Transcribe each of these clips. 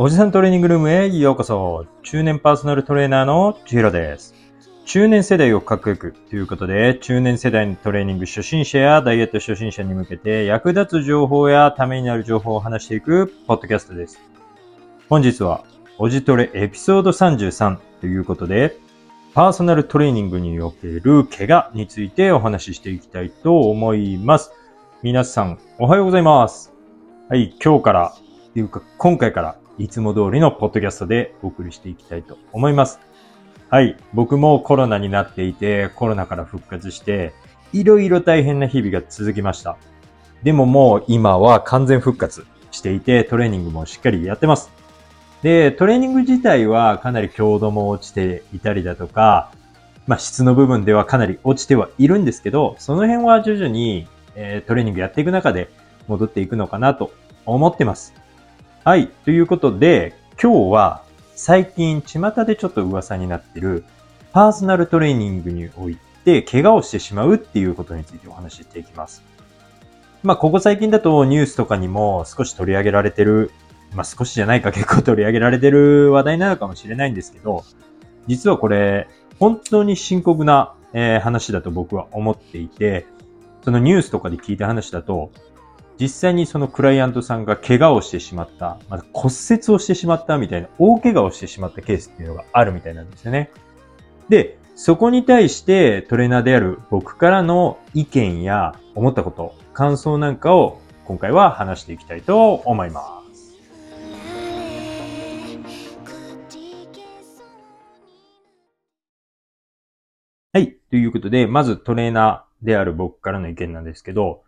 おじさんトレーニングルームへようこそ。中年パーソナルトレーナーの千尋です。中年世代をかっこよくということで、中年世代のトレーニング初心者やダイエット初心者に向けて役立つ情報やためになる情報を話していくポッドキャストです。本日はおじトレエピソード33ということで、パーソナルトレーニングにおける怪我についてお話ししていきたいと思います。皆さんおはようございます。はい、今日からというか今回からいつも通りのポッドキャストでお送りしていきたいと思います。はい、僕もコロナになっていて、コロナから復活して、いろいろ大変な日々が続きました。でももう今は完全復活していて、トレーニングもしっかりやってます。で、トレーニング自体はかなり強度も落ちていたりだとか、質の部分ではかなり落ちてはいるんですけど、その辺は徐々にトレーニングやっていく中で戻っていくのかなと思ってます。はい。ということで、今日は最近巷でちょっと噂になってるパーソナルトレーニングにおいて怪我をしてしまうっていうことについてお話ししていきます。ここ最近だとニュースとかにも少し取り上げられてる、少しじゃないか結構取り上げられてる話題なのかもしれないんですけど、実はこれ本当に深刻な話だと僕は思っていて、そのニュースとかで聞いた話だと、実際にそのクライアントさんが怪我をしてしまった、骨折をしてしまったみたいな大怪我をしてしまったケースっていうのがあるみたいなんですよね。で、そこに対してトレーナーである僕からの意見や思ったこと、感想なんかを今回は話していきたいと思います。はい、ということで、まずトレーナーである僕からの意見なんですけど、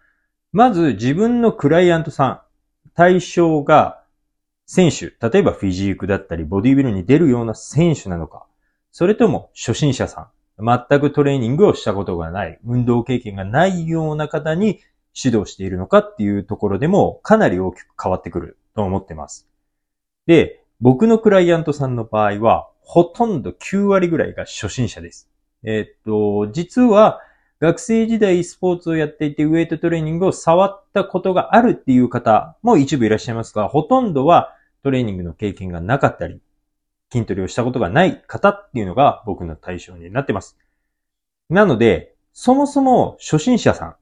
まず自分のクライアントさん、対象が選手、例えばフィジークだったりボディビルに出るような選手なのか、それとも初心者さん、全くトレーニングをしたことがない、運動経験がないような方に指導しているのかっていうところでもかなり大きく変わってくると思ってます。で、僕のクライアントさんの場合は、ほとんど9割ぐらいが初心者です。実は、学生時代スポーツをやっていてウェイトトレーニングを触ったことがあるっていう方も一部いらっしゃいますが、ほとんどはトレーニングの経験がなかったり、筋トレをしたことがない方っていうのが僕の対象になってます。なので、そもそも初心者さんっ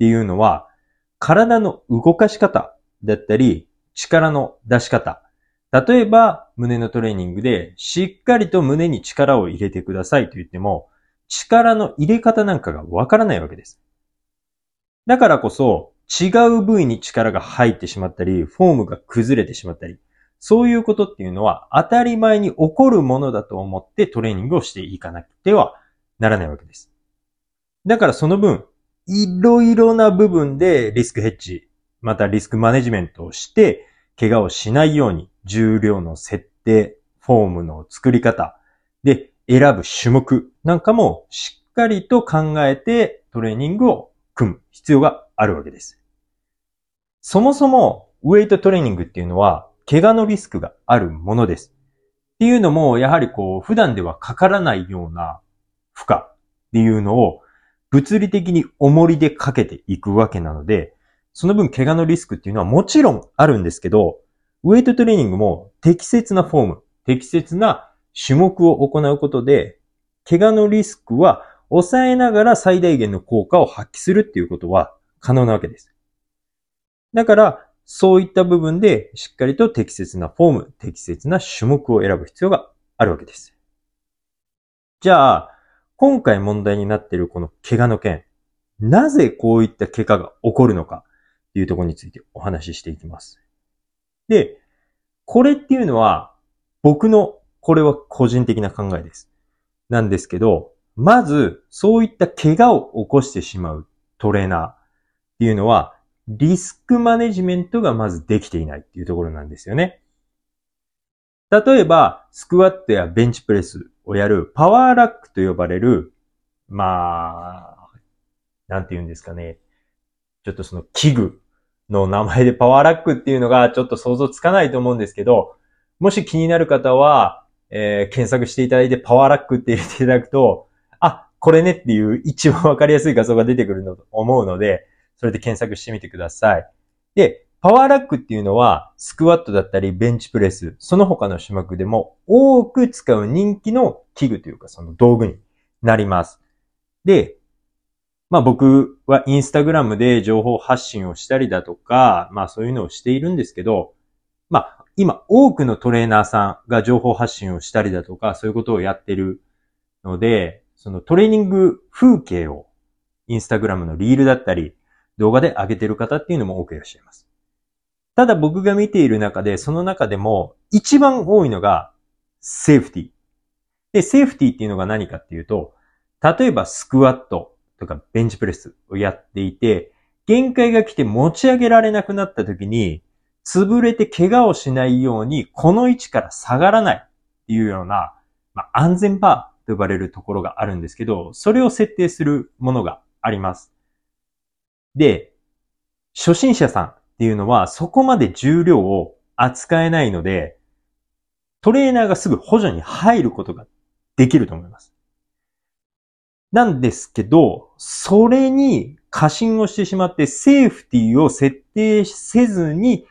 ていうのは、体の動かし方だったり、力の出し方。例えば、胸のトレーニングでしっかりと胸に力を入れてくださいと言っても、力の入れ方なんかがわからないわけです。だからこそ違う部位に力が入ってしまったり、フォームが崩れてしまったり、そういうことっていうのは当たり前に起こるものだと思ってトレーニングをしていかなくてはならないわけです。だからその分、いろいろな部分でリスクヘッジ、またリスクマネジメントをして、怪我をしないように重量の設定、フォームの作り方、で、選ぶ種目なんかもしっかりと考えてトレーニングを組む必要があるわけです。そもそもウェイトトレーニングっていうのは怪我のリスクがあるものです。っていうのもやはり普段ではかからないような負荷っていうのを物理的に重りでかけていくわけなので、その分怪我のリスクっていうのはもちろんあるんですけど、ウェイトトレーニングも適切なフォーム、適切な種目を行うことで、怪我のリスクは抑えながら最大限の効果を発揮するっていうことは可能なわけです。だから、そういった部分でしっかりと適切なフォーム、適切な種目を選ぶ必要があるわけです。じゃあ、今回問題になっているこの怪我の件、なぜこういった怪我が起こるのかっていうところについてお話ししていきます。で、これっていうのは僕のこれは個人的な考えです。なんですけど、まず、そういった怪我を起こしてしまうトレーナーっていうのは、リスクマネジメントがまずできていないっていうところなんですよね。例えば、スクワットやベンチプレスをやるパワーラックと呼ばれる、なんて言うんですかね。ちょっとその器具の名前でパワーラックっていうのがちょっと想像つかないと思うんですけど、もし気になる方は、検索していただいてパワーラックって入れていただくと、あ、これねっていう一番わかりやすい画像が出てくると思うので、それで検索してみてください。で、パワーラックっていうのは、スクワットだったり、ベンチプレス、その他の種目でも多く使う人気の器具というか、その道具になります。で、まあ僕はインスタグラムで情報発信をしたりだとか、まあそういうのをしているんですけど、まあ今多くのトレーナーさんが情報発信をしたりだとか、そういうことをやってるので、そのトレーニング風景をインスタグラムのリールだったり、動画で上げてる方っていうのも多くいらっしゃいます。ただ僕が見ている中で、その中でも一番多いのがセーフティー。で、セーフティーっていうのが何かっていうと、例えばスクワットとかベンチプレスをやっていて、限界が来て持ち上げられなくなった時に、潰れて怪我をしないように、この位置から下がらないっていうような、まあ、安全バーと呼ばれるところがあるんですけど、それを設定するものがあります。で、初心者さん、っていうのはそこまで重量を扱えないので、トレーナーがすぐ補助に入ることができると思います。なんですけど、それに過信をしてしまってセーフティーを設定せずに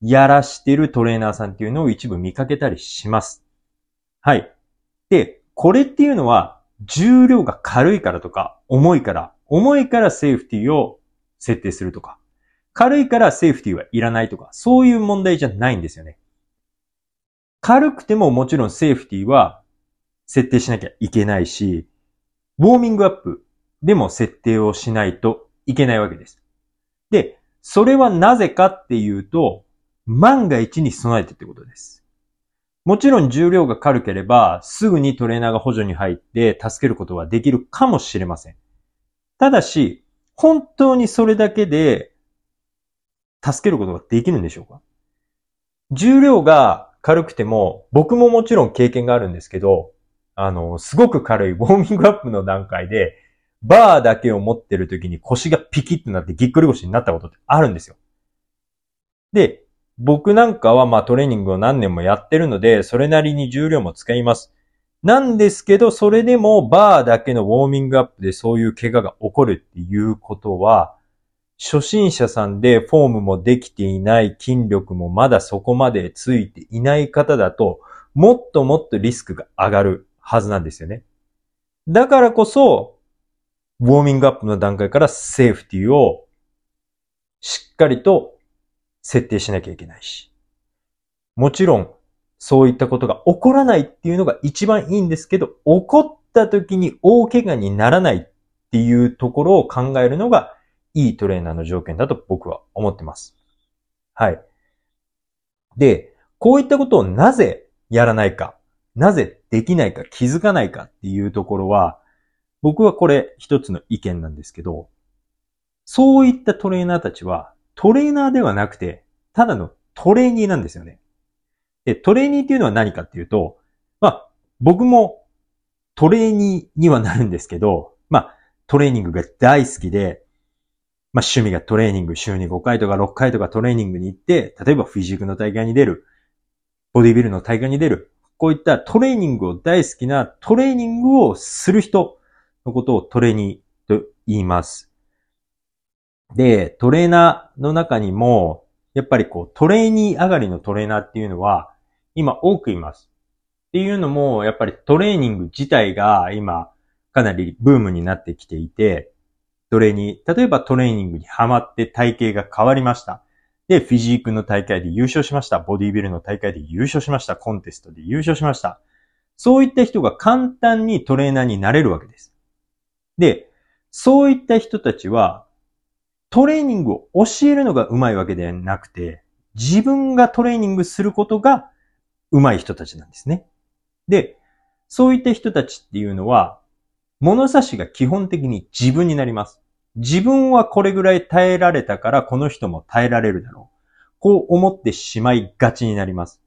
やらしてるトレーナーさんっていうのを一部見かけたりします。はい。で、これっていうのは重量が軽いからとか重いからセーフティーを設定するとか、軽いからセーフティーはいらないとか、そういう問題じゃないんですよね。軽くてももちろんセーフティーは設定しなきゃいけないし、ウォーミングアップでも設定をしないといけないわけです。で、それはなぜかっていうと、万が一に備えてってことです。もちろん重量が軽ければ、すぐにトレーナーが補助に入って助けることはできるかもしれません。ただし、本当にそれだけで、助けることができるんでしょうか？重量が軽くても、僕ももちろん経験があるんですけど、すごく軽いウォーミングアップの段階で、バーだけを持ってる時に腰がピキッとなってぎっくり腰になったことってあるんですよ。で、僕なんかはまあトレーニングを何年もやってるので、それなりに重量も使います。なんですけど、それでもバーだけのウォーミングアップでそういう怪我が起こるっていうことは、初心者さんでフォームもできていない、筋力もまだそこまでついていない方だと、もっとリスクが上がるはずなんですよね。だからこそ、ウォーミングアップの段階からセーフティーをしっかりと設定しなきゃいけないし。もちろん、そういったことが起こらないっていうのが一番いいんですけど、起こった時に大怪我にならないっていうところを考えるのが、いいトレーナーの条件だと僕は思ってます。はい。で、こういったことをなぜやらないか、なぜできないか気づかないかっていうところは、僕はこれ一つの意見なんですけど、そういったトレーナーたちはトレーナーではなくて、ただのトレーニーなんですよね。で、トレーニーっていうのは何かっていうと、まあ、僕もトレーニーにはなるんですけど、まあ、トレーニングが大好きで、まあ、趣味がトレーニング、週に5回とか6回とかトレーニングに行って、例えばフィジークの大会に出る、ボディビルの大会に出る、こういったトレーニングを大好きなトレーニングをする人のことをトレーニーと言います。で、トレーナーの中にも、やっぱりこうトレーニー上がりのトレーナーっていうのは今多くいます。っていうのも、やっぱりトレーニング自体が今かなりブームになってきていて、例えばトレーニングにハマって体型が変わりました。で、フィジークの大会で優勝しました。ボディビルの大会で優勝しました。コンテストで優勝しました。そういった人が簡単にトレーナーになれるわけです。で、そういった人たちはトレーニングを教えるのが上手いわけではなくて、自分がトレーニングすることが上手い人たちなんですね。で、そういった人たちっていうのは、物差しが基本的に自分になります。自分はこれぐらい耐えられたからこの人も耐えられるだろう。こう思ってしまいがちになります。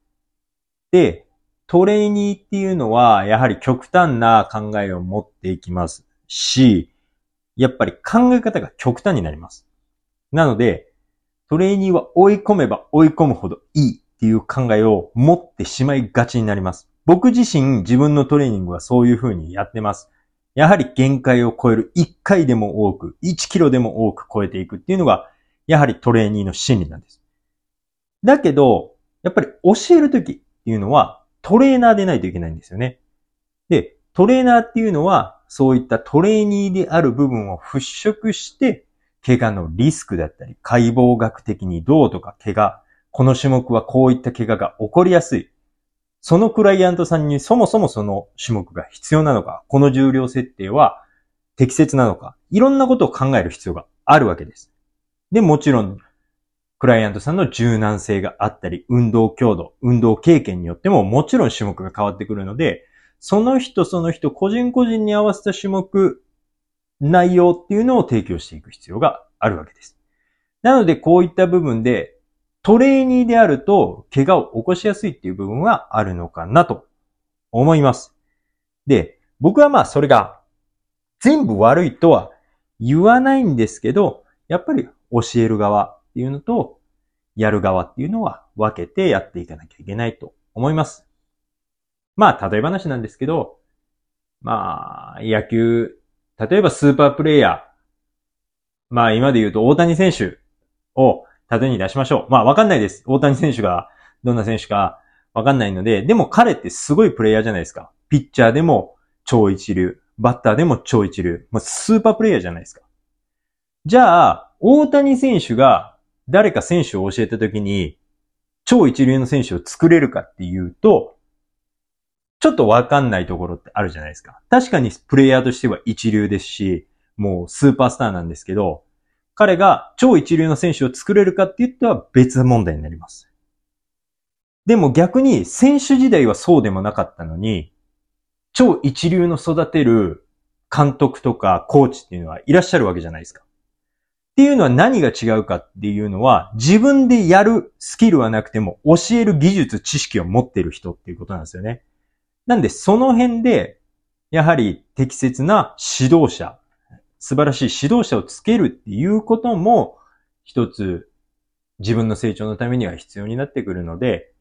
で、トレーニーっていうのはやはり極端な考えを持っていきますし、やっぱり考え方が極端になります。なので、トレーニーは追い込めば追い込むほどいいっていう考えを持ってしまいがちになります。僕自身自分のトレーニングはそういう風にやってます。やはり限界を超える1回でも多く、1キロでも多く超えていくっていうのが、やはりトレーニーの心理なんです。だけど、やっぱり教えるときっていうのはトレーナーでないといけないんですよね。で、トレーナーっていうのはそういったトレーニーである部分を払拭して、怪我のリスクだったり、解剖学的にどうとか怪我、この種目はこういった怪我が起こりやすい。そのクライアントさんにそもそもその種目が必要なのか、この重量設定は適切なのか、いろんなことを考える必要があるわけです。で、もちろん、クライアントさんの柔軟性があったり、運動強度、運動経験によってももちろん種目が変わってくるので、その人その人個人個人に合わせた種目、内容っていうのを提供していく必要があるわけです。なのでこういった部分でトレーニーであると怪我を起こしやすいっていう部分はあるのかなと思います。で、僕はまあそれが全部悪いとは言わないんですけど、やっぱり教える側っていうのとやる側っていうのは分けてやっていかなきゃいけないと思います。まあ例え話なんですけど、まあ野球例えばスーパープレイヤー。まあ今で言うと大谷選手を例に出しましょう。まあわかんないです。大谷選手がどんな選手かわかんないので、でも彼ってすごいプレイヤーじゃないですか。ピッチャーでも超一流、バッターでも超一流。まあスーパープレイヤーじゃないですか。じゃあ、大谷選手が誰か選手を教えた時に超一流の選手を作れるかっていうと、ちょっとわかんないところってあるじゃないですか。確かにプレイヤーとしては一流ですし、もうスーパースターなんですけど、彼が超一流の選手を作れるかって言ったら別問題になります。でも逆に選手時代はそうでもなかったのに、超一流の育てる監督とかコーチっていうのはいらっしゃるわけじゃないですか。っていうのは何が違うかっていうのは、自分でやるスキルはなくても教える技術、知識を持ってる人っていうことなんですよね。なんでその辺で、やはり適切な指導者、素晴らしい指導者をつけるっていうことも、一つ自分の成長のためには必要になってくるので、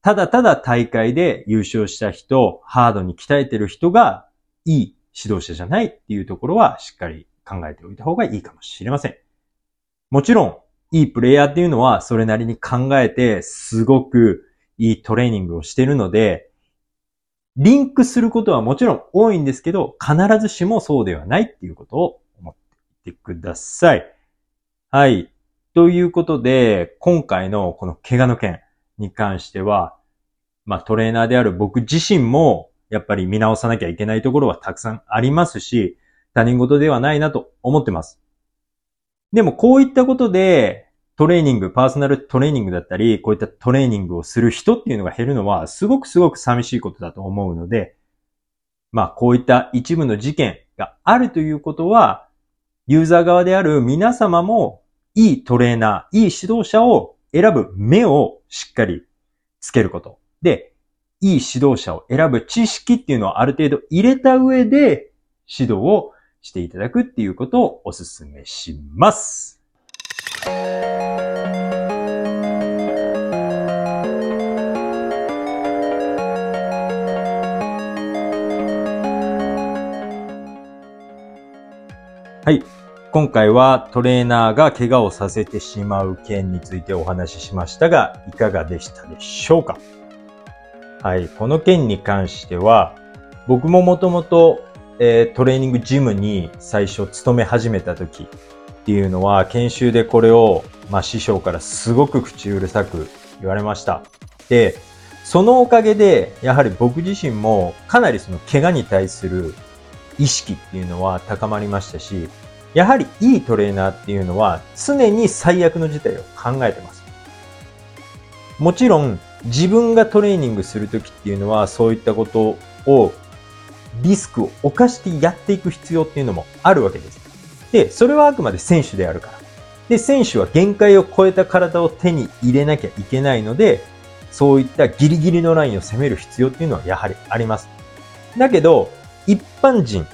ただただ大会で優勝した人、ハードに鍛えてる人がいい指導者じゃないっていうところはしっかり考えておいた方がいいかもしれません。もちろん、いいプレイヤーっていうのはそれなりに考えて、すごくいいトレーニングをしてるので、リンクすることはもちろん多いんですけど、必ずしもそうではないっていうことを思っていてください。はい。ということで、今回のこの怪我の件に関しては、まあトレーナーである僕自身もやっぱり見直さなきゃいけないところはたくさんありますし、他人事ではないなと思ってます。でもこういったことで、トレーニング、パーソナルトレーニングだったり、こういったトレーニングをする人っていうのが減るのは、すごくすごく寂しいことだと思うので、まあ、こういった一部の事件があるということは、ユーザー側である皆様も、いいトレーナー、いい指導者を選ぶ目をしっかりつけること。で、いい指導者を選ぶ知識っていうのをある程度入れた上で、指導をしていただくっていうことをお勧めします。はい。今回はトレーナーが怪我をさせてしまう件についてお話ししましたが、いかがでしたでしょうか？はい。この件に関しては、僕ももともとトレーニングジムに最初勤め始めた時っていうのは、研修でこれを、まあ、師匠からすごく口うるさく言われました。で、そのおかげで、やはり僕自身もかなりその怪我に対する意識っていうのは高まりましたし、やはりいいトレーナーっていうのは常に最悪の事態を考えてます。もちろん自分がトレーニングするときっていうのはそういったことをリスクを冒してやっていく必要っていうのもあるわけです。で、それはあくまで選手であるから。で、選手は限界を超えた体を手に入れなきゃいけないので、そういったギリギリのラインを攻める必要っていうのはやはりあります。だけど、一般人、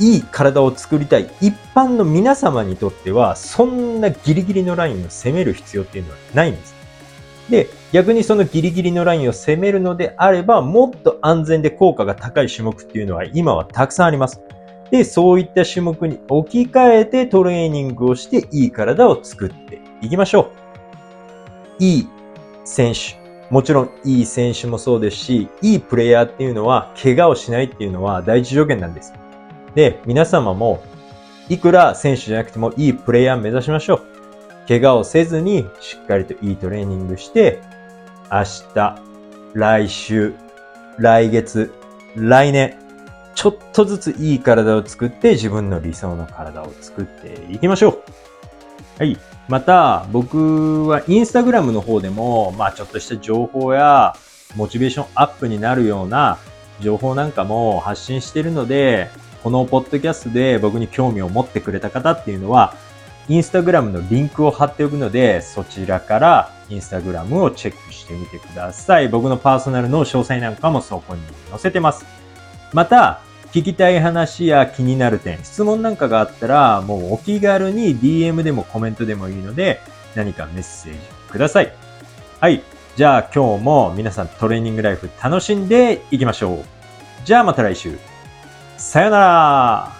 いい体を作りたい一般の皆様にとっては、そんなギリギリのラインを攻める必要っていうのはないんです。で、逆にそのギリギリのラインを攻めるのであれば、もっと安全で効果が高い種目っていうのは今はたくさんあります。で、そういった種目に置き換えてトレーニングをしていい体を作っていきましょう。いい選手、もちろんいい選手もそうですし、いいプレイヤーっていうのは怪我をしないっていうのは第一条件なんです。で、皆様もいくら選手じゃなくてもいいプレイヤー目指しましょう。怪我をせずにしっかりといいトレーニングして、明日、来週、来月、来年、ちょっとずついい体を作って自分の理想の体を作っていきましょう。はい。また、僕はインスタグラムの方でも、ちょっとした情報やモチベーションアップになるような情報なんかも発信しているので、このポッドキャストで僕に興味を持ってくれた方っていうのは、インスタグラムのリンクを貼っておくので、そちらからインスタグラムをチェックしてみてください。僕のパーソナルの詳細なんかもそこに載せてます。また、聞きたい話や気になる点、質問なんかがあったら、もうお気軽に DM でもコメントでもいいので、何かメッセージください。はい。じゃあ今日も皆さんトレーニングライフ楽しんでいきましょう。じゃあまた来週。さよなら。